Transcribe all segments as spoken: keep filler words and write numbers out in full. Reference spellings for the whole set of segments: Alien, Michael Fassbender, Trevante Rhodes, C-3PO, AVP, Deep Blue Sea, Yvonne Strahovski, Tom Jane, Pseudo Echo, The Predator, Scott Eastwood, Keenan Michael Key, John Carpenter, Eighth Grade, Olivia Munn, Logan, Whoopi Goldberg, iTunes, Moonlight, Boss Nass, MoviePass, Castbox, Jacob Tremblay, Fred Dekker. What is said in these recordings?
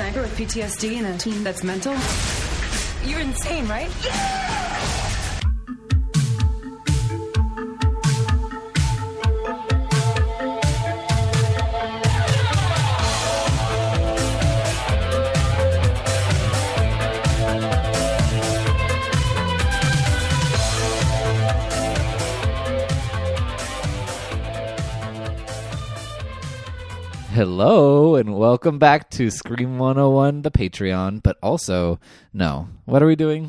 sniper with P T S D and a team that's mental? You're insane, right? Yeah! Hello, and welcome back to Scream one oh one, the Patreon, but also, no. What are we doing?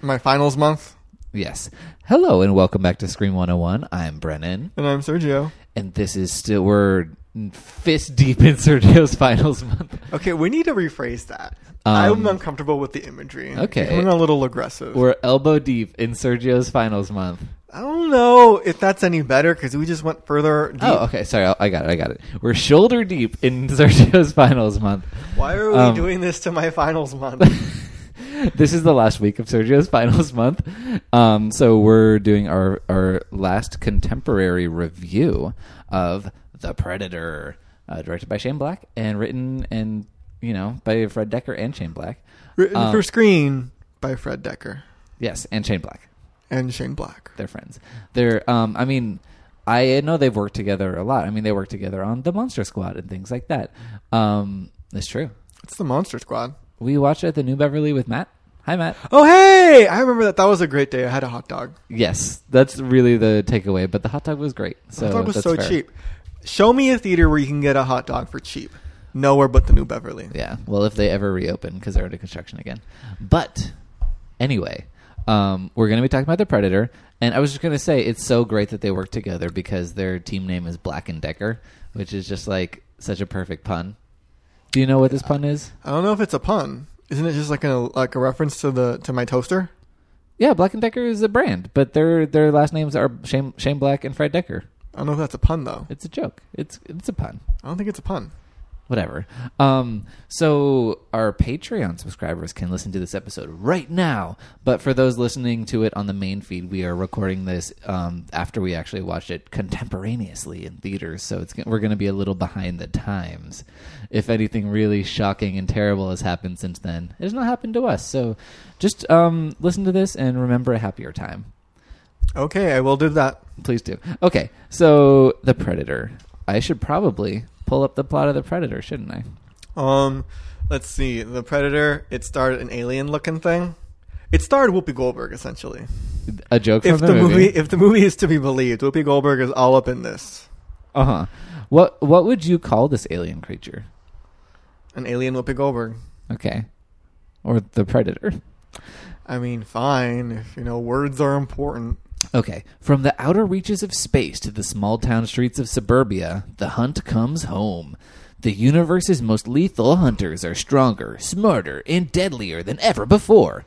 My finals month? Yes. Hello, and welcome back to Scream one oh one. I'm Brennan. And I'm Sergio. And this is still, we're fist deep in Sergio's finals month. Okay, we need to rephrase that. Um, I'm uncomfortable with the imagery. Okay. I'm a little aggressive. We're elbow deep in Sergio's finals month. I don't know if that's any better because we just went further deep. Oh, okay. Sorry. I got it. I got it. We're shoulder deep in Sergio's finals month. Why are we um, doing this to my finals month? This is the last week of Sergio's finals month. Um, so we're doing our, our last contemporary review of The Predator, uh, directed by Shane Black and written and, you know, by Fred Dekker and Shane Black. Written um, for screen by Fred Dekker. Yes. And Shane Black. And Shane Black. They're friends. They're, um, I mean, I know they've worked together a lot. I mean, they worked together on The Monster Squad and things like that. Um, it's true. It's The Monster Squad. We watched it at the New Beverly with Matt. Hi, Matt. Oh, hey! I remember that. That was a great day. I had a hot dog. Yes. That's really the takeaway. But the hot dog was great. So the hot dog was so fair. Cheap. Show me a theater where you can get a hot dog for cheap. Nowhere but the New Beverly. Yeah. Well, if they ever reopen because they're under construction again. But anyway... Um, we're going to be talking about The Predator, and I was just going to say it's so great that they work together because their team name is Black and Dekker, which is just like such a perfect pun. Do you know what this pun is? I don't know if it's a pun. Isn't it just like a like a reference to the to my toaster? Yeah, Black and Dekker is a brand, but their their last names are Shane Shane Black and Fred Dekker. I don't know if that's a pun though. It's a joke. It's it's a pun. I don't think it's a pun. Whatever. Um, so our Patreon subscribers can listen to this episode right now. But for those listening to it on the main feed, we are recording this um, after we actually watched it contemporaneously in theaters. So it's we're going to be a little behind the times. If anything really shocking and terrible has happened since then, it has not happened to us. So just um, listen to this and remember a happier time. Okay, I will do that. Please do. Okay, so The Predator. I should probably... pull up the plot of The Predator, shouldn't I? Um, let's see. The Predator, it starred an alien-looking thing. It starred Whoopi Goldberg, essentially. A joke from if the, the movie. movie. If the movie is to be believed, Whoopi Goldberg is all up in this. Uh-huh. What What would you call this alien creature? An alien Whoopi Goldberg. Okay. Or The Predator. I mean, fine. If, you know, words are important. Okay. From the outer reaches of space to the small town streets of suburbia, the hunt comes home. The universe's most lethal hunters are stronger, smarter, and deadlier than ever before.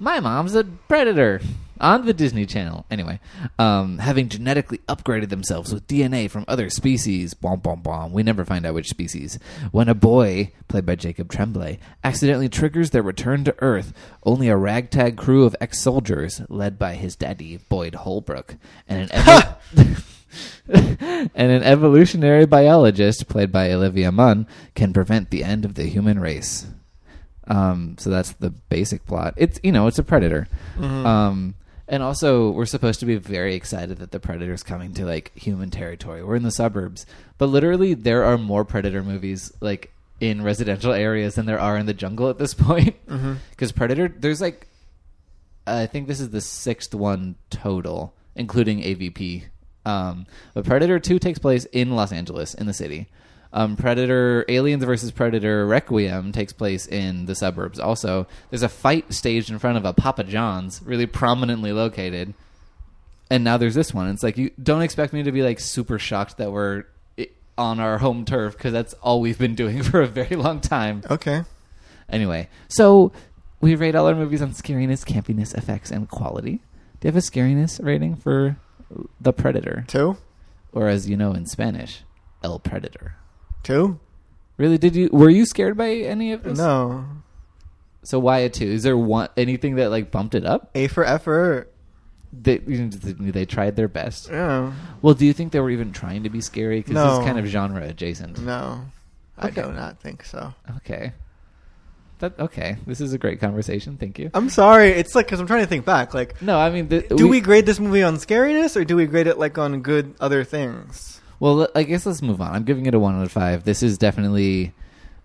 My mom's a predator on the Disney Channel. Anyway, um, having genetically upgraded themselves with D N A from other species, bom, bom, bom, we never find out which species, when a boy, played by Jacob Tremblay, accidentally triggers their return to Earth, only a ragtag crew of ex-soldiers, led by his daddy, Boyd Holbrook, and an, evo- and an evolutionary biologist, played by Olivia Munn, can prevent the end of the human race. Um, so that's the basic plot. It's, you know, it's a predator. Mm-hmm. Um, and also we're supposed to be very excited that the predator's coming to like human territory. We're in the suburbs, but literally there are more predator movies like in residential areas than there are in the jungle at this point. Mm-hmm. Cause predator, there's like, I think this is the sixth one total, including A V P. Um, but Predator two takes place in Los Angeles in the city. Um, Predator, Aliens versus Predator Requiem takes place in the suburbs. Also, there's a fight staged in front of a Papa John's, really prominently located. And now there's this one. It's like, you don't expect me to be like super shocked that we're on our home turf because that's all we've been doing for a very long time. Okay. Anyway, so we rate all our movies on scariness, campiness, effects, and quality. Do you have a scariness rating for The Predator? Two. Or as you know in Spanish, El Predator. Two? Really? Did you? Were you scared by any of this? No. So why a two? Is there one anything that like bumped it up? A for effort. They they tried their best. Yeah. Well, do you think they were even trying to be scary? Because no. This is kind of genre adjacent. No. Okay. I do not think so. Okay. That, okay, this is a great conversation. Thank you. I'm sorry. It's like because I'm trying to think back. Like, no, I mean, the, do we, we grade this movie on scariness or do we grade it like on good other things? Well, I guess let's move on. I'm giving it a one out of five. This is definitely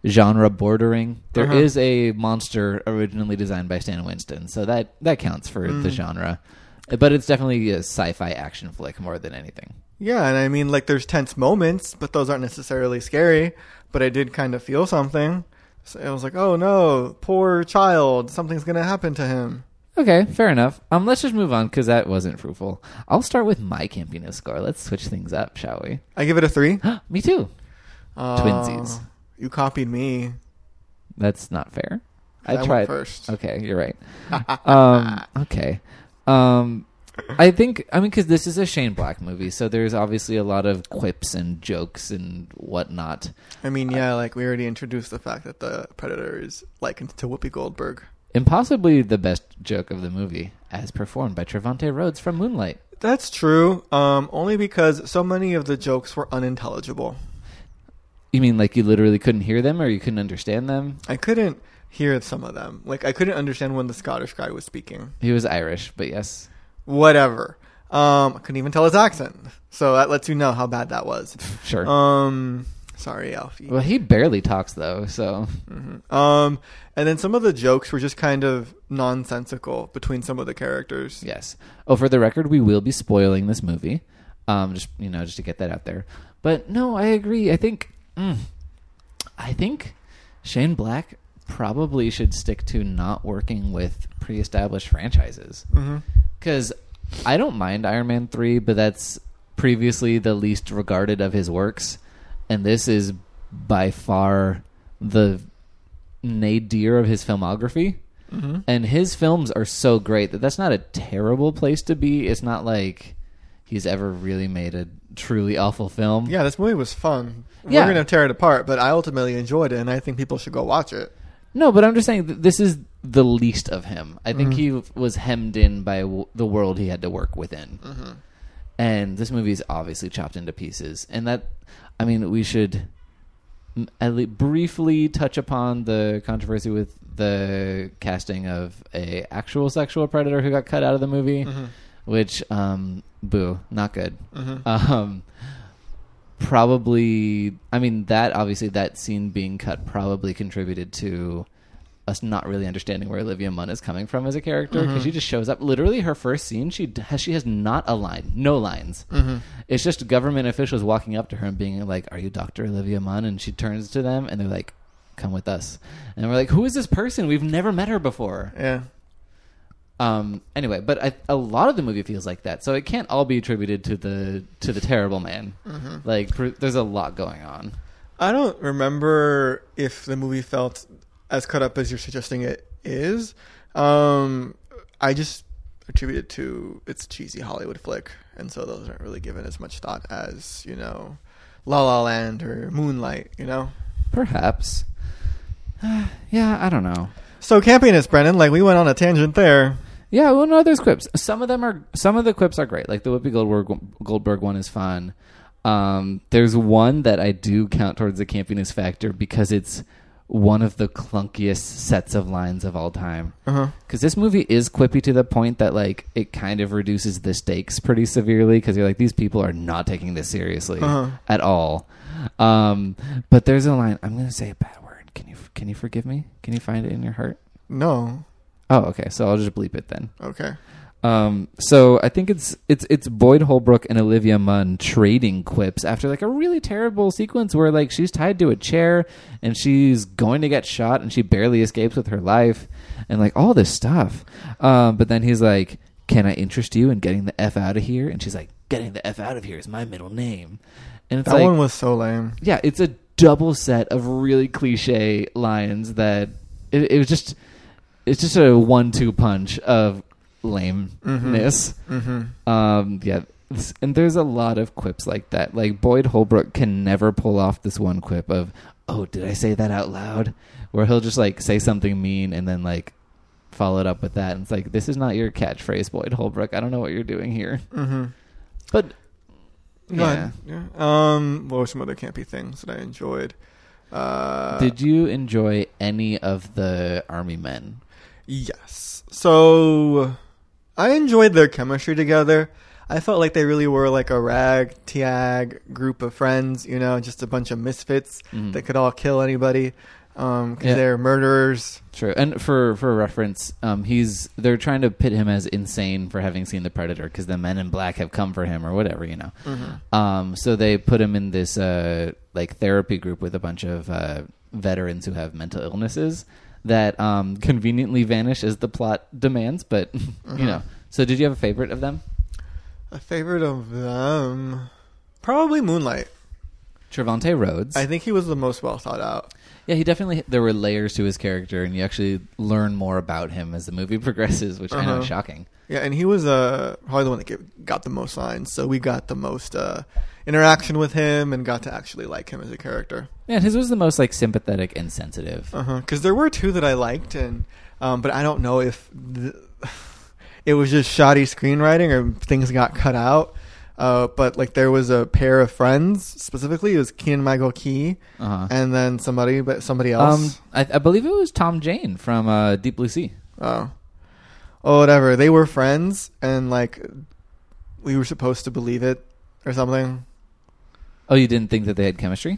genre bordering. There uh-huh. is a monster originally designed by Stan Winston, so that that counts for mm. the genre. But it's definitely a sci-fi action flick more than anything. Yeah, and I mean, like, there's tense moments, but those aren't necessarily scary. But I did kind of feel something. So it was like, oh no, poor child, something's going to happen to him. Okay, fair enough. Um, let's just move on because that wasn't fruitful. I'll start with my campiness score. Let's switch things up, shall we? I give it a three. Me too. Uh, Twinsies. You copied me. That's not fair. I, I tried first. Okay, you're right. um, okay. Um, I think, I mean, because this is a Shane Black movie, so there's obviously a lot of quips and jokes and whatnot. I mean, yeah, uh, like we already introduced the fact that the Predator is likened to Whoopi Goldberg. And possibly the best joke of the movie, as performed by Trevante Rhodes from Moonlight. That's true, um, only because so many of the jokes were unintelligible. You mean like you literally couldn't hear them or you couldn't understand them? I couldn't hear some of them. Like, I couldn't understand when the Scottish guy was speaking. He was Irish, but yes. Whatever. Um, I couldn't even tell his accent. So that lets you know how bad that was. Sure. Um, sorry, Alfie. Well, he barely talks, though, so. Mm-hmm. Um, and then some of the jokes were just kind of nonsensical between some of the characters. Yes. Oh, for the record, we will be spoiling this movie. Um, just, you know, just to get that out there. But no, I agree. I think, mm, I think Shane Black probably should stick to not working with pre-established franchises. Mm-hmm. Because I don't mind Iron Man three, but that's previously the least regarded of his works. And this is by far the nadir of his filmography. Mm-hmm. And his films are so great that that's not a terrible place to be. It's not like he's ever really made a truly awful film. Yeah, this movie was fun. Yeah. We're going to tear it apart, but I ultimately enjoyed it, and I think people should go watch it. No, but I'm just saying that this is the least of him. I think mm-hmm. he was hemmed in by w- the world he had to work within. Mm-hmm. And this movie is obviously chopped into pieces. And that, I mean, we should at least briefly touch upon the controversy with the casting of a actual sexual predator who got cut out of the movie, mm-hmm. which, um, boo, not good. Mm-hmm. Um, probably, I mean, that obviously that scene being cut probably contributed to us not really understanding where Olivia Munn is coming from as a character, because mm-hmm. she just shows up. Literally, her first scene, she has she has not a line, no lines. Mm-hmm. It's just government officials walking up to her and being like, "Are you Doctor Olivia Munn?" And she turns to them, and they're like, "Come with us." And we're like, "Who is this person? We've never met her before." Yeah. Um. Anyway, but I, a lot of the movie feels like that, so it can't all be attributed to the to the terrible man. Mm-hmm. Like, pr- there's a lot going on. I don't remember if the movie felt as cut up as you're suggesting it is. Um, I just attribute it to it's cheesy Hollywood flick, and so those aren't really given as much thought as, you know, La La Land or Moonlight, you know? Perhaps. Uh, yeah, I don't know. So campiness, Brennan, like we went on a tangent there. Yeah, well, no, there's quips. Some of them are, some of the quips are great. Like the Whoopi Goldberg, Goldberg one is fun. Um, there's one that I do count towards the campiness factor because it's one of the clunkiest sets of lines of all time. Because uh-huh. this movie is quippy to the point that, like, it kind of reduces the stakes pretty severely because you're like, these people are not taking this seriously uh-huh. at all. Um, but there's a line. I'm going to say a bad word. Can you can you forgive me? Can you find it in your heart? No. Oh, okay. So I'll just bleep it then. Okay. Um, so I think it's it's it's Boyd Holbrook and Olivia Munn trading quips after like a really terrible sequence where like she's tied to a chair and she's going to get shot and she barely escapes with her life and like all this stuff. Um, but then he's like, "Can I interest you in getting the F out of here?" And she's like, "Getting the F out of here is my middle name." And it's that like, one was so lame. Yeah, it's a double set of really cliche lines that it, it was just it's just a one-two punch of lameness. Mm-hmm. Mm-hmm. Um, yeah, and there's a lot of quips like that. Like Boyd Holbrook can never pull off this one quip of, "Oh, did I say that out loud?" Where he'll just like say something mean and then like follow it up with that. And it's like, this is not your catchphrase, Boyd Holbrook. I don't know what you're doing here. Mm-hmm. But yeah. yeah. Um, what were some other campy things that I enjoyed? Uh, Did you enjoy any of the army men? Yes. So I enjoyed their chemistry together. I felt like they really were like a ragtag group of friends, you know, just a bunch of misfits mm. that could all kill anybody. Um, cause yeah. they're murderers. True. And for, for reference, um, he's, they're trying to pit him as insane for having seen The Predator, cause the men in black have come for him or whatever, you know? Mm-hmm. Um, so they put him in this, uh, like therapy group with a bunch of, uh, veterans who have mental illnesses that, um, conveniently vanish as the plot demands, but mm-hmm. you know, so did you have a favorite of them? A favorite of them? Probably Moonlight. Trevante Rhodes. I think he was the most well thought out. Yeah, he definitely, there were layers to his character, and you actually learn more about him as the movie progresses, which uh-huh. I know is shocking. Yeah, and he was uh, probably the one that got the most lines, so we got the most uh, interaction with him and got to actually like him as a character. Yeah, his was the most like sympathetic and sensitive. Uh-huh. Because there were two that I liked, and um, but I don't know if the, it was just shoddy screenwriting or things got cut out. Uh, but like there was a pair of friends specifically. It was Keenan Michael Key, uh-huh. and then somebody, but somebody else. Um, I, I believe it was Tom Jane from uh, Deep Blue Sea. Oh, oh, whatever. They were friends, and like we were supposed to believe it or something. Oh, you didn't think that they had chemistry?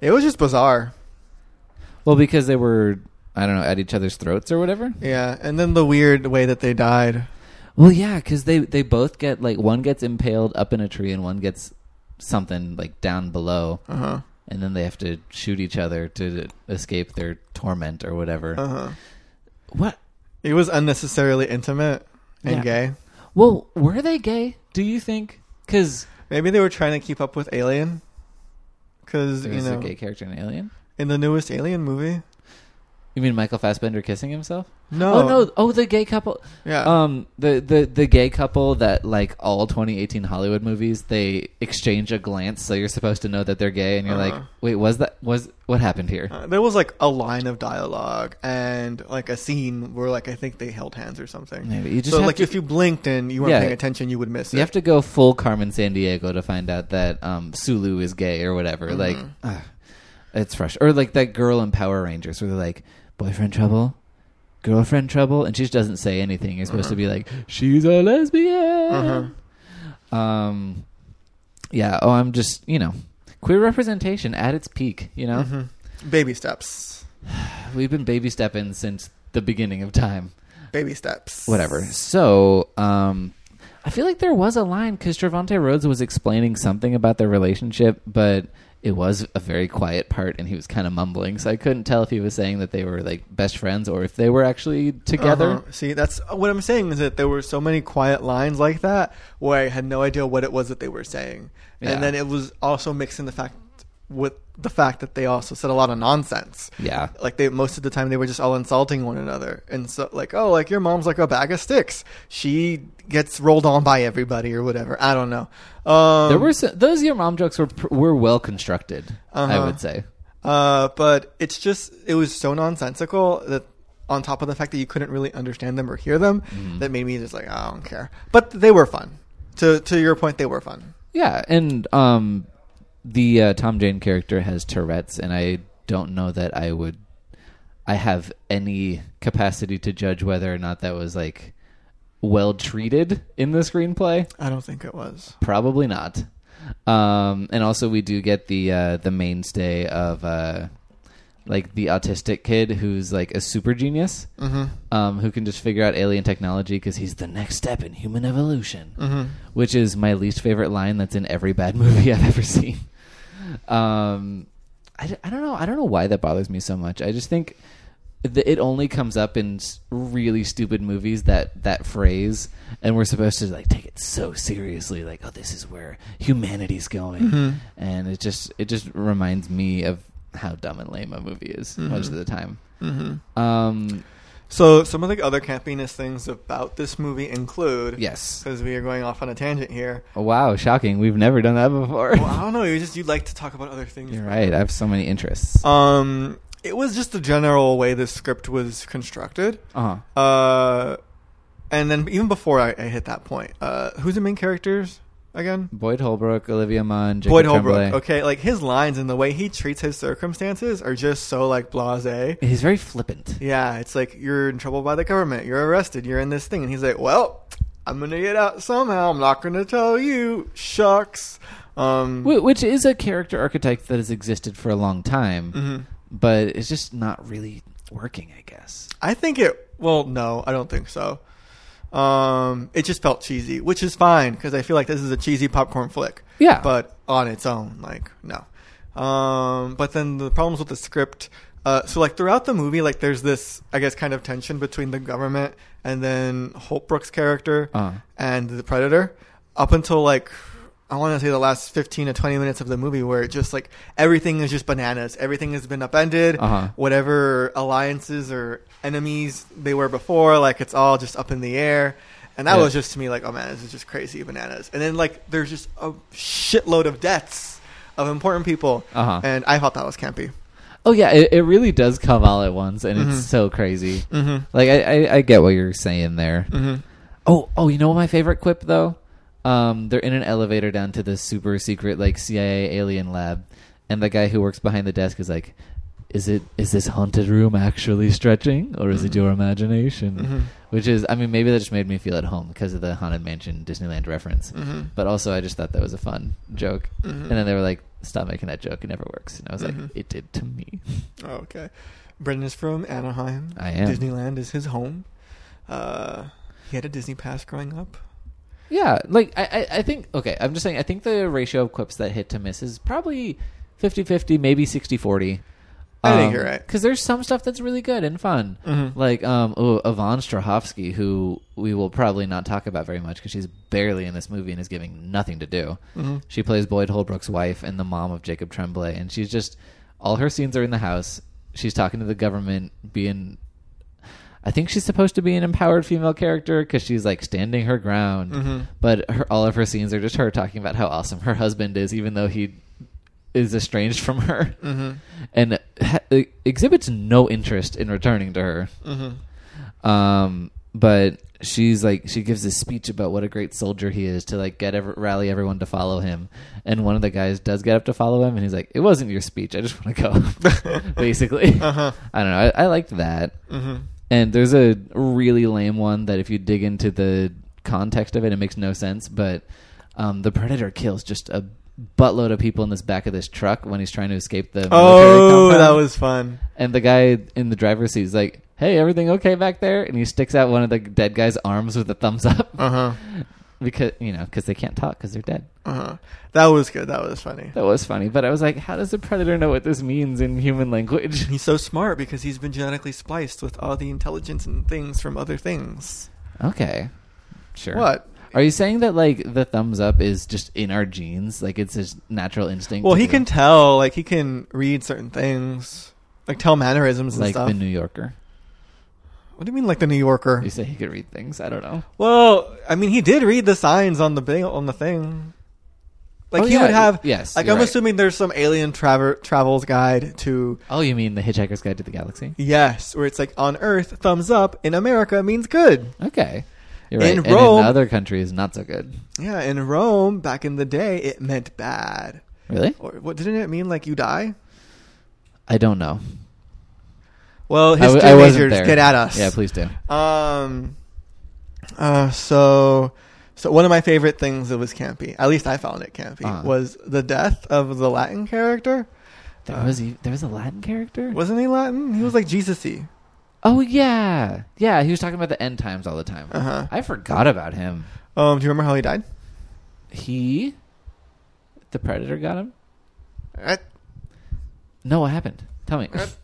It was just bizarre. Well, because they were, I don't know, at each other's throats or whatever. Yeah, and then the weird way that they died. Well, yeah, because they, they both get, like, one gets impaled up in a tree and one gets something, like, down below. Uh-huh. And then they have to shoot each other to escape their torment or whatever. Uh-huh. What? It was unnecessarily intimate and yeah. gay. Well, were they gay, do you think? Because... maybe they were trying to keep up with Alien. Because, you know... there's a gay character in Alien? In the newest Alien movie. You mean Michael Fassbender kissing himself? No. Oh, no. Oh, the gay couple. Yeah. Um, the, the, the gay couple that, like, all twenty eighteen Hollywood movies, they exchange a glance, so you're supposed to know that they're gay, and you're uh-huh. like, wait, was that, was, what happened here? Uh, there was, like, a line of dialogue and, like, a scene where, like, I think they held hands or something. Maybe. You just so, like, to, if you blinked and you weren't yeah, paying attention, you would miss you it. You have to go full Carmen Sandiego to find out that um, Sulu is gay or whatever. Mm-hmm. Like, ugh, it's fresh. Or, like, that girl in Power Rangers where they're like, boyfriend trouble? Girlfriend trouble? And she just doesn't say anything. You're supposed uh-huh. to be like, she's a lesbian. Uh-huh. Um, yeah. Oh, I'm just, you know, queer representation at its peak, you know? Mm-hmm. Baby steps. We've been baby stepping since the beginning of time. Baby steps. Whatever. So, um, I feel like there was a line because Trevante Rhodes was explaining something about their relationship, but it was a very quiet part, and he was kind of mumbling, so I couldn't tell if he was saying that they were, like, best friends or if they were actually together. Uh-huh. See, that's what I'm saying is that there were so many quiet lines like that where I had no idea what it was that they were saying. Yeah. And then it was also mixing the fact with the fact that they also said a lot of nonsense. Yeah. Like, they most of the time they were just all insulting one another. And so, like, oh, like, your mom's like a bag of sticks. She gets rolled on by everybody or whatever. I don't know. Um, there were some, those your mom jokes were were well constructed, uh-huh. I would say. Uh, but it's just, it was so nonsensical that on top of the fact that you couldn't really understand them or hear them, mm. that made me just like, oh, I don't care. But they were fun. To, to your point, they were fun. Yeah, and... um. The uh, Tom Jane character has Tourette's, and I don't know that I would... I have any capacity to judge whether or not that was, like, well treated in the screenplay. I don't think it was. Probably not. Um, and also we do get the uh, the mainstay of, uh, like, the autistic kid who's, like, a super genius, mm-hmm. um, who can just figure out alien technology because he's the next step in human evolution, mm-hmm. which is my least favorite line that's in every bad movie I've ever seen. Um, I, I don't know. I don't know why that bothers me so much. I just think that it only comes up in really stupid movies, that, that phrase, and we're supposed to like take it so seriously. Like, oh, this is where humanity's going. Mm-hmm. And it just, it just reminds me of how dumb and lame a movie is mm-hmm. most of the time. Mm-hmm. Um, so some of the other campiness things about this movie include... Yes. Because we are going off on a tangent here. Oh, wow, shocking. We've never done that before. Well, I don't know. You just, you like to talk about other things. You're right. I have so many interests. Um, it was just the general way the script was constructed. Uh-huh. Uh, and then even before I, I hit that point, uh, who's the main characters? again? Boyd Holbrook, Olivia Munn, Jacob Boyd Holbrook. Tremblay. Okay, like his lines and the way he treats his circumstances are just so like blasé. He's very flippant. Yeah, it's like you're in trouble by the government. You're arrested. You're in this thing, and he's like, "Well, I'm gonna get out somehow. I'm not gonna tell you." Shucks. Um, Which is a character archetype that has existed for a long time, mm-hmm. but it's just not really working, I guess. I think it. Well, no, I don't think so. Um, it just felt cheesy, which is fine because I feel like this is a cheesy popcorn flick. Yeah, but on its own, like no. Um, but then the problems with the script. Uh, so like throughout the movie, like there's this, I guess, kind of tension between the government and then Holbrook's character uh-huh. and the Predator up until like. I want to say the last fifteen to twenty minutes of the movie where it just like everything is just bananas. Everything has been upended. Uh-huh. Whatever alliances or enemies they were before, like it's all just up in the air. And that yeah. was just to me like, oh man, this is just crazy bananas. And then like there's just a shitload of deaths of important people. Uh-huh. And I thought that was campy. Oh yeah, it, it really does come all at once and mm-hmm. it's so crazy. Mm-hmm. Like I, I, I get what you're saying there. Mm-hmm. Oh, oh, you know what my favorite quip though? Um, they're in an elevator down to this super secret like C I A alien lab, and the guy who works behind the desk is like, "Is it is this haunted room actually stretching, or is mm-hmm. it your imagination?" Mm-hmm. Which is, I mean, maybe that just made me feel at home because of the Haunted Mansion Disneyland reference. Mm-hmm. But also, I just thought that was a fun joke. Mm-hmm. And then they were like, "Stop making that joke; it never works." And I was mm-hmm. like, "It did to me." Oh, okay, Brendan is from Anaheim. I am. Disneyland is his home. Uh, he had a Disney pass growing up. Yeah, like, I, I think, okay, I'm just saying, I think the ratio of quips that hit to miss is probably fifty-fifty, maybe sixty-forty. Um, I think you're right. Because there's some stuff that's really good and fun. Mm-hmm. Like, um, ooh, Yvonne Strahovski, who we will probably not talk about very much because she's barely in this movie and is giving nothing to do. Mm-hmm. She plays Boyd Holbrook's wife and the mom of Jacob Tremblay, and she's just, all her scenes are in the house. She's talking to the government, being... I think she's supposed to be an empowered female character because she's like standing her ground. Mm-hmm. But her, all of her scenes are just her talking about how awesome her husband is, even though he is estranged from her mm-hmm. and ha- exhibits no interest in returning to her. Mm-hmm. Um, but she's like, she gives this speech about what a great soldier he is to like get every, rally everyone to follow him. And one of the guys does get up to follow him, and he's like, "It wasn't your speech. I just want to go." Basically, uh-huh. I don't know. I, I liked that. Mm-hmm. And there's a really lame one that if you dig into the context of it, it makes no sense. But um, the Predator kills just a buttload of people in this back of this truck when he's trying to escape the military compound. Oh, that was fun. And the guy in the driver's seat is like, "Hey, everything okay back there?" And he sticks out one of the dead guy's arms with a thumbs up. Uh-huh. Because, you know, because they can't talk because they're dead. Uh-huh. That was good. That was funny. That was funny. But I was like, how does the Predator know what this means in human language? He's so smart because he's been genetically spliced with all the intelligence and things from other things. Okay. Sure. What? Are you saying that, like, the thumbs up is just in our genes? Like, it's his natural instinct? Well, he can tell. Like, he can read certain things. Like, tell mannerisms and stuff. Like the New Yorker. What do you mean, like the New Yorker? You say he could read things. I don't know. Well, I mean, he did read the signs on the big, on the thing. Like oh, he yeah. would have. Yes. Like I'm right. assuming there's some alien travel travels guide to. Oh, you mean the Hitchhiker's Guide to the Galaxy? Yes, where it's like on Earth, thumbs up. In America, means good. Okay. You're right. In and Rome, in other countries, not so good. Yeah, in Rome back in the day, it meant bad. Really? Or what didn't it mean? Like you die? I don't know. Well, history I, I majors, get at us. Yeah, please do. Um, uh, so, so one of my favorite things that was campy, at least I found it campy, uh-huh. was the death of the Latin character. There uh, was he, there was a Latin character? Wasn't he Latin? He was like Jesus-y. Oh, yeah. Yeah, he was talking about the end times all the time. Uh-huh. I forgot about him. Um, do you remember how he died? He? The Predator got him? What? No, what happened? Tell me. What?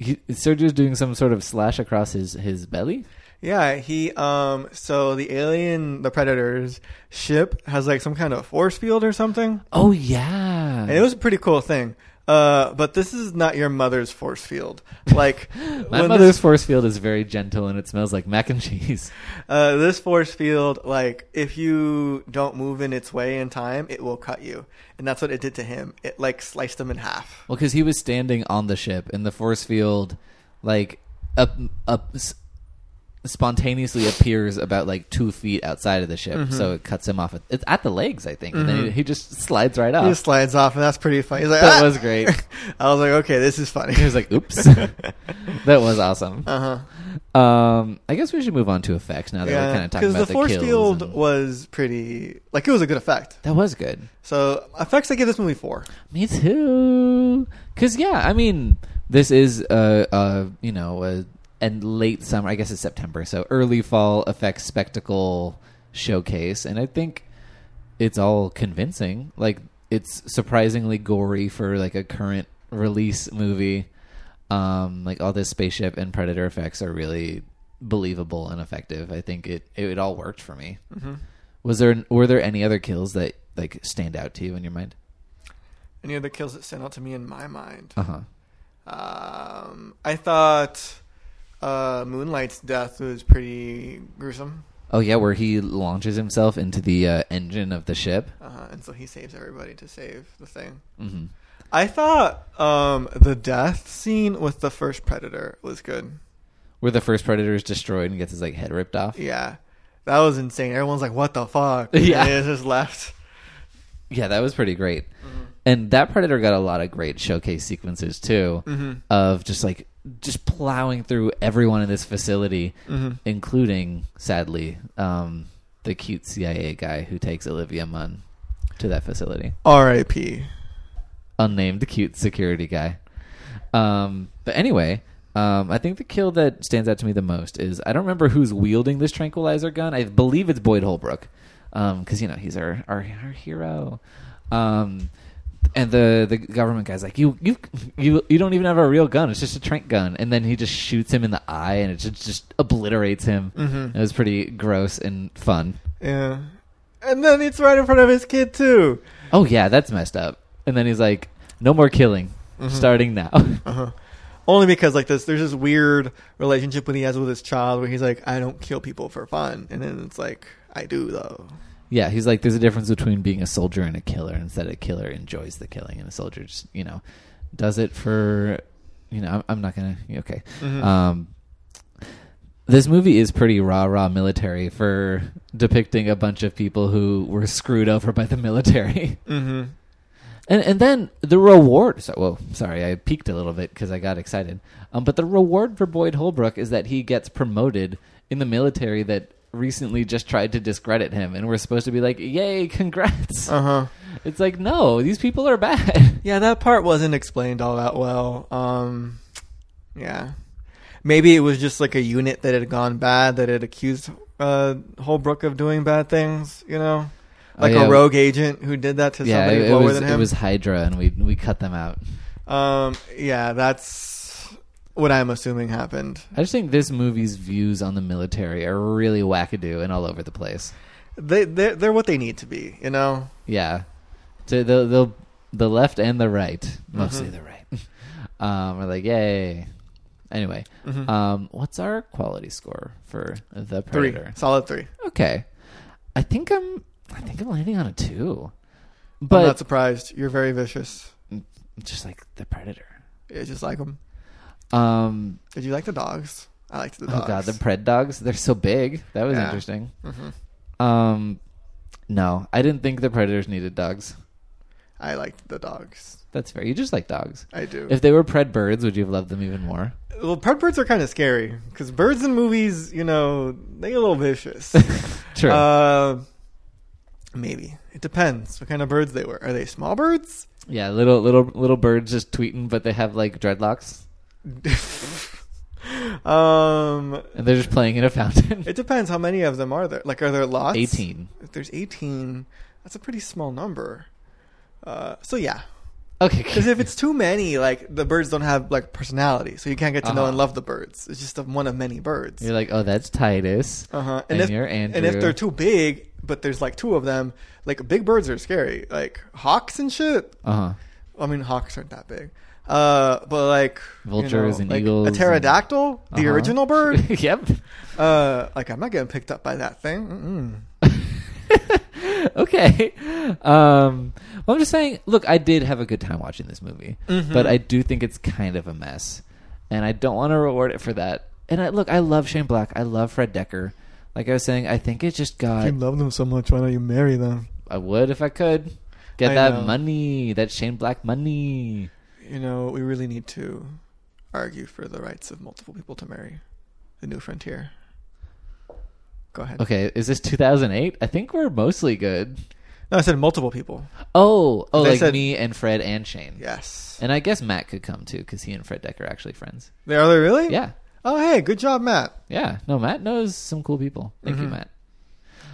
He, Sergio's doing some sort of slash across his, his belly? Yeah, he, um, so the alien, the Predator's ship has like some kind of force field or something. Oh, yeah. And it was a pretty cool thing. Uh, but this is not your mother's force field. Like, my mother's this, force field is very gentle and it smells like mac and cheese. Uh, this force field, like, if you don't move in its way in time, it will cut you. And that's what it did to him. It, like, sliced him in half. Well, because he was standing on the ship and the force field, like, up, up, spontaneously appears about like two feet outside of the ship, mm-hmm. so it cuts him off. At, it's at the legs, I think, mm-hmm. and then he, he just slides right off. He just slides off, and that's pretty funny. He's like, that ah! was great. I was like, okay, this is funny. He was like, oops, that was awesome. Uh huh. Um, I guess we should move on to effects now that yeah, we're kind of talking about the, the kills. Because the force field was pretty, like it was a good effect. That was good. So effects, I give this movie four. Me too. Because yeah, I mean, this is a, a you know a. and late summer, I guess it's September, so early fall effects spectacle showcase. And I think it's all convincing. Like, it's surprisingly gory for, like, a current release movie. Um, like, all this spaceship and Predator effects are really believable and effective. I think it, it, it all worked for me. Mm-hmm. Was there, were there any other kills that, like, stand out to you in your mind? Any other kills that stand out to me in my mind? Uh-huh. Um, I thought... Uh, Moonlight's death was pretty gruesome. Oh yeah, where he launches himself into the uh, engine of the ship, uh, and so he saves everybody to save the thing. Mm-hmm. I thought um, the death scene with the first Predator was good, where the first Predator is destroyed and gets his like head ripped off. Yeah, that was insane. Everyone's like, "What the fuck?" Yeah, and it's just left. Yeah, that was pretty great, mm-hmm. and that Predator got a lot of great showcase sequences too, mm-hmm. of just like. just plowing through everyone in this facility, mm-hmm. including, sadly, um, the cute C I A guy who takes Olivia Munn to that facility. R I P Unnamed cute security guy. Um, but anyway, um, I think the kill that stands out to me the most is, I don't remember who's wielding this tranquilizer gun. I believe it's Boyd Holbrook. Um, 'cause you know, he's our, our, our hero. Um, And the, the government guy's like, you you you you don't even have a real gun. It's just a tranq gun. And then he just shoots him in the eye, and it just, just obliterates him. Mm-hmm. It was pretty gross and fun. Yeah. And then it's right in front of his kid, too. Oh, yeah. That's messed up. And then he's like, no more killing. Mm-hmm. Starting now. Uh-huh. Only because like this, there's this weird relationship that he has with his child where he's like, I don't kill people for fun. And then it's like, I do, though. Yeah, he's like, there's a difference between being a soldier and a killer. Instead, a killer enjoys the killing, and a soldier just, you know, does it for, you know, I'm, I'm not going to, okay. Mm-hmm. Um, this movie is pretty rah-rah military for depicting a bunch of people who were screwed over by the military. Mm-hmm. And and then the reward, so, well, sorry, I peeked a little bit because I got excited. Um, but the reward for Boyd Holbrook is that he gets promoted in the military that recently just tried to discredit him, and we're supposed to be like, yay, congrats. Uh-huh. It's like, no, these people are bad. Yeah, that part wasn't explained all that well. Um, yeah. Maybe it was just like a unit that had gone bad that had accused uh, Holbrook of doing bad things, you know? Like oh, yeah. a rogue agent who did that to yeah, somebody it, lower it was, than him. It was Hydra, and we, we cut them out. Um, yeah, that's... what I'm assuming happened. I just think this movie's views on the military are really wackadoo and all over the place. They they're, they're what they need to be, you know. Yeah, to the the the left and the right, mostly mm-hmm. the right. Um, we're like, yay. Anyway, mm-hmm. um, what's our quality score for The Predator? Three. Solid three. Okay, I think I'm I think I'm landing on a two. But I'm not surprised. You're very vicious, just like The Predator. Yeah, just like him. Um, did you like the dogs? I liked the dogs. Oh god, the pred dogs! They're so big. That was yeah. interesting. Mm-hmm. Um, no, I didn't think the Predators needed dogs. I liked the dogs. That's fair. You just like dogs. I do. If they were pred birds, would you have loved them even more? Well, pred birds are kind of scary because birds in movies, you know, they get a little vicious. True. Uh, maybe it depends what kind of birds they were. Are they small birds? Yeah, little little little birds just tweeting, but they have like dreadlocks. um and they're just playing in a fountain. It depends how many of them are there. Like, are there lots? Eighteen. If there's eighteen, that's a pretty small number. Uh, so yeah. Okay. Because if it's too many, like the birds don't have like personality, so you can't get to uh-huh. know and love the birds. It's just one of many birds. You're like, oh, that's Titus. Uh huh. And, and if you're Andrew. And if they're too big, but there's like two of them, like big birds are scary, like hawks and shit. Uh huh. I mean, hawks aren't that big. Uh, but like vultures you know, and like eagles, a pterodactyl, and... the uh-huh. original bird. Yep. Uh, like I'm not getting picked up by that thing. Okay. Um, well, I'm just saying. Look, I did have a good time watching this movie, mm-hmm. but I do think it's kind of a mess, and I don't want to reward it for that. And I look, I love Shane Black. I love Fred Dekker. Like I was saying, I think it just got... If you love them so much, why don't you marry them? I would if I could. Get I that know. money. That Shane Black money. You know, we really need to argue for the rights of multiple people to marry. The New Frontier. Go ahead. Okay, is this two thousand eight? I think we're mostly good. No, I said multiple people. Oh, oh, they like said, me and Fred and Shane. Yes. And I guess Matt could come too, because he and Fred Dekker are actually friends. They are, they really? Yeah. Oh, hey, good job, Matt. Yeah. No, Matt knows some cool people. Thank mm-hmm. you, Matt.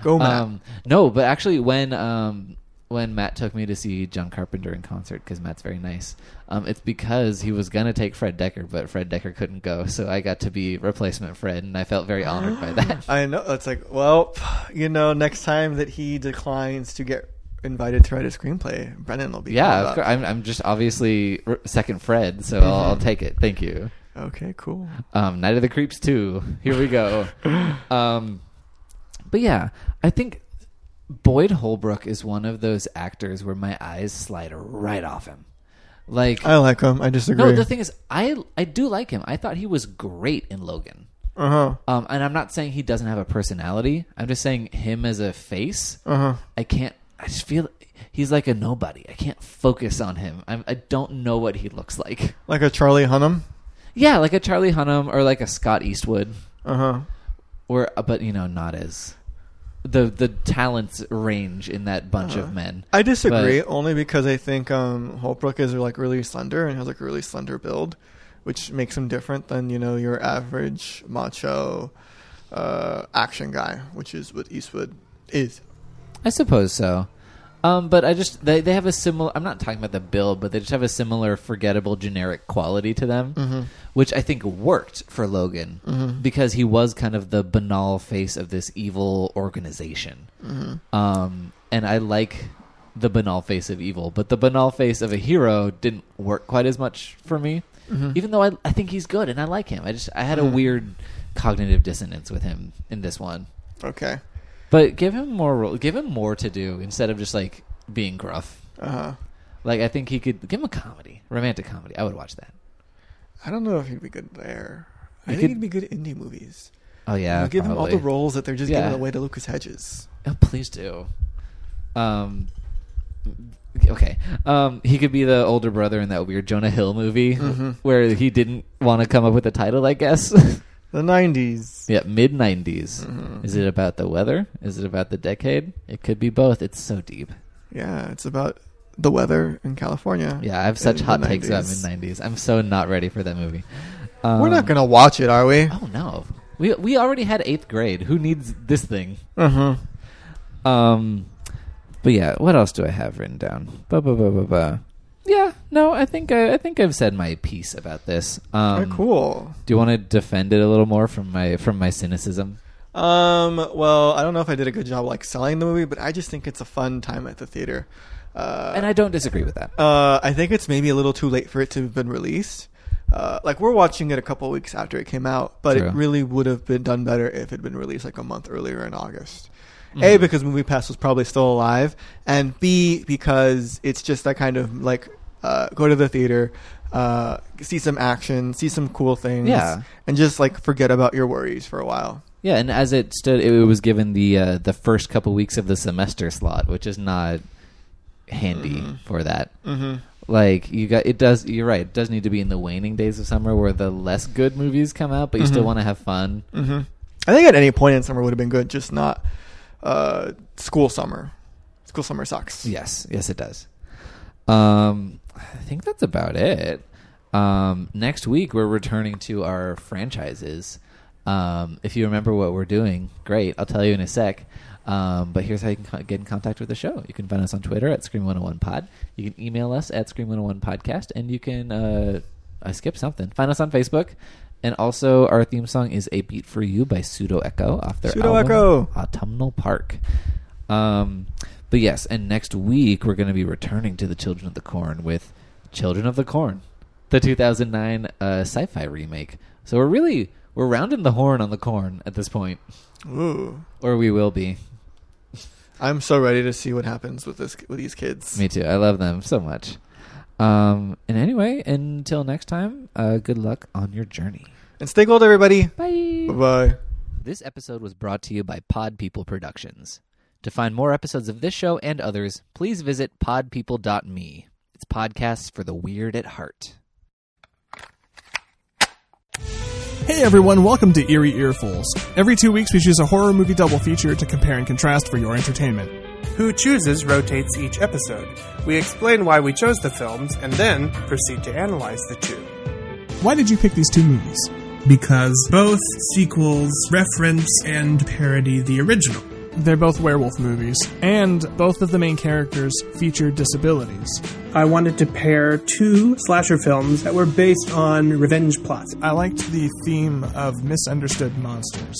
Go, Matt. Um, no, but actually, when um, when Matt took me to see John Carpenter in concert, because Matt's very nice, um, it's because he was going to take Fred Dekker, but Fred Dekker couldn't go, so I got to be replacement Fred, and I felt very honored by that. I know. It's like, well, you know, next time that he declines to get invited to write a screenplay, Brennan will be... Yeah, of course. I'm, I'm just obviously second Fred, so mm-hmm. I'll, I'll take it. Thank you. Okay, cool. Um, Night of the Creeps two. Here we go. um, but yeah, I think Boyd Holbrook is one of those actors where my eyes slide right off him. Like I like him. I disagree. No, the thing is, I I do like him. I thought he was great in Logan. Uh huh. Um, and I'm not saying he doesn't have a personality. I'm just saying him as a face. Uh huh. I can't. I just feel. He's like a nobody. I can't focus on him. I'm, I don't know what he looks like. Like a Charlie Hunnam. Yeah, like a Charlie Hunnam or like a Scott Eastwood. Uh-huh. Or, but, you know, not as... The the talents range in that bunch uh-huh. of men. I disagree, but only because I think um, Holbrook is like really slender and has like a really slender build, which makes him different than, you know, your average macho uh, action guy, which is what Eastwood is. I suppose so. Um, but I just, they, they have a similar, I'm not talking about the build, but they just have a similar forgettable generic quality to them, mm-hmm. which I think worked for Logan mm-hmm. because he was kind of the banal face of this evil organization. Mm-hmm. Um, and I like the banal face of evil, but the banal face of a hero didn't work quite as much for me, mm-hmm. even though I, I think he's good and I like him. I just, I had mm-hmm. a weird cognitive dissonance with him in this one. Okay. But give him more, give him more to do instead of just like being gruff. Uh huh. Like I think he could give him a comedy, romantic comedy. I would watch that. I don't know if he'd be good there. I he think could, he'd be good in indie movies. Oh yeah, you know, give probably. him all the roles that they're just yeah. giving away to Lucas Hedges. Oh, please do. Um. Okay. Um. He could be the older brother in that weird Jonah Hill movie mm-hmm. where he didn't want to come up with a title, I guess. The nineties. Yeah, mid-nineties. Mm-hmm. Is it about the weather? Is it about the decade? It could be both. It's so deep. Yeah, it's about the weather in California. Yeah, I have such hot takes about mid-nineties. I'm so not ready for that movie. Um, We're not going to watch it, are we? Oh, no. We we already had Eighth Grade. Who needs this thing? Mm-hmm. Um, but yeah, what else do I have written down? Ba ba ba ba ba. Yeah, no, I think I, I think I've said my piece about this. Um, Very cool. Do you want to defend it a little more from my from my cynicism? Um, well, I don't know if I did a good job like selling the movie, but I just think it's a fun time at the theater. Uh, and I don't disagree with that. Uh, I think it's maybe a little too late for it to have been released. Uh, like we're watching it a couple weeks after it came out, but True. It really would have been done better if it had been released like a month earlier in August. Mm-hmm. A, because MoviePass was probably still alive, and B, because it's just that kind of like uh, go to the theater, uh, see some action, see some cool things, yeah. and just like forget about your worries for a while. Yeah, and as it stood, it was given the uh, the first couple weeks of the semester slot, which is not handy mm-hmm. for that. Mm-hmm. Like you got, it does. You're right. It does need to be in the waning days of summer where the less good movies come out, but you mm-hmm. still want to have fun. Mm-hmm. I think at any point in summer would have been good, just not. Uh, school summer. School summer sucks. Yes. Yes, it does. Um, I think that's about it. Um, next week, we're returning to our franchises. Um, if you remember what we're doing, great. I'll tell you in a sec. Um, but here's how you can co- get in contact with the show. You can find us on Twitter at Scream one oh one Pod. You can email us at Scream one oh one Podcast. And you can... Uh, I skipped something. Find us on Facebook. And also, our theme song is "A Beat for You" by Pseudo Echo off their Pseudo album Echo. "Autumnal Park." Um, but yes, and next week we're going to be returning to the Children of the Corn with "Children of the Corn," the two thousand nine uh, sci-fi remake. So we're really we're rounding the horn on the corn at this point, Ooh. or we will be. I'm so ready to see what happens with this with these kids. Me too. I love them so much. Um, and anyway, until next time, uh, good luck on your journey. And stay gold, everybody. Bye. Bye-bye. This episode was brought to you by Pod People Productions. To find more episodes of this show and others, please visit pod people dot me. It's podcasts for the weird at heart. Hey everyone, welcome to Eerie Earfuls. Every two weeks we choose a horror movie double feature to compare and contrast for your entertainment. Who Chooses rotates each episode. We explain why we chose the films and then proceed to analyze the two. Why did you pick these two movies? Because both sequels reference and parody the original. They're both werewolf movies, and both of the main characters feature disabilities. I wanted to pair two slasher films that were based on revenge plots. I liked the theme of misunderstood monsters.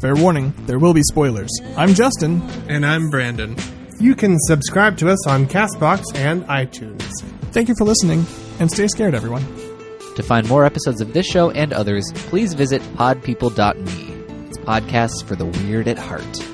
Fair warning, there will be spoilers. I'm Justin. And I'm Brandon. You can subscribe to us on Castbox and iTunes. Thank you for listening, and stay scared, everyone. To find more episodes of this show and others, please visit pod people dot me. It's podcasts for the weird at heart.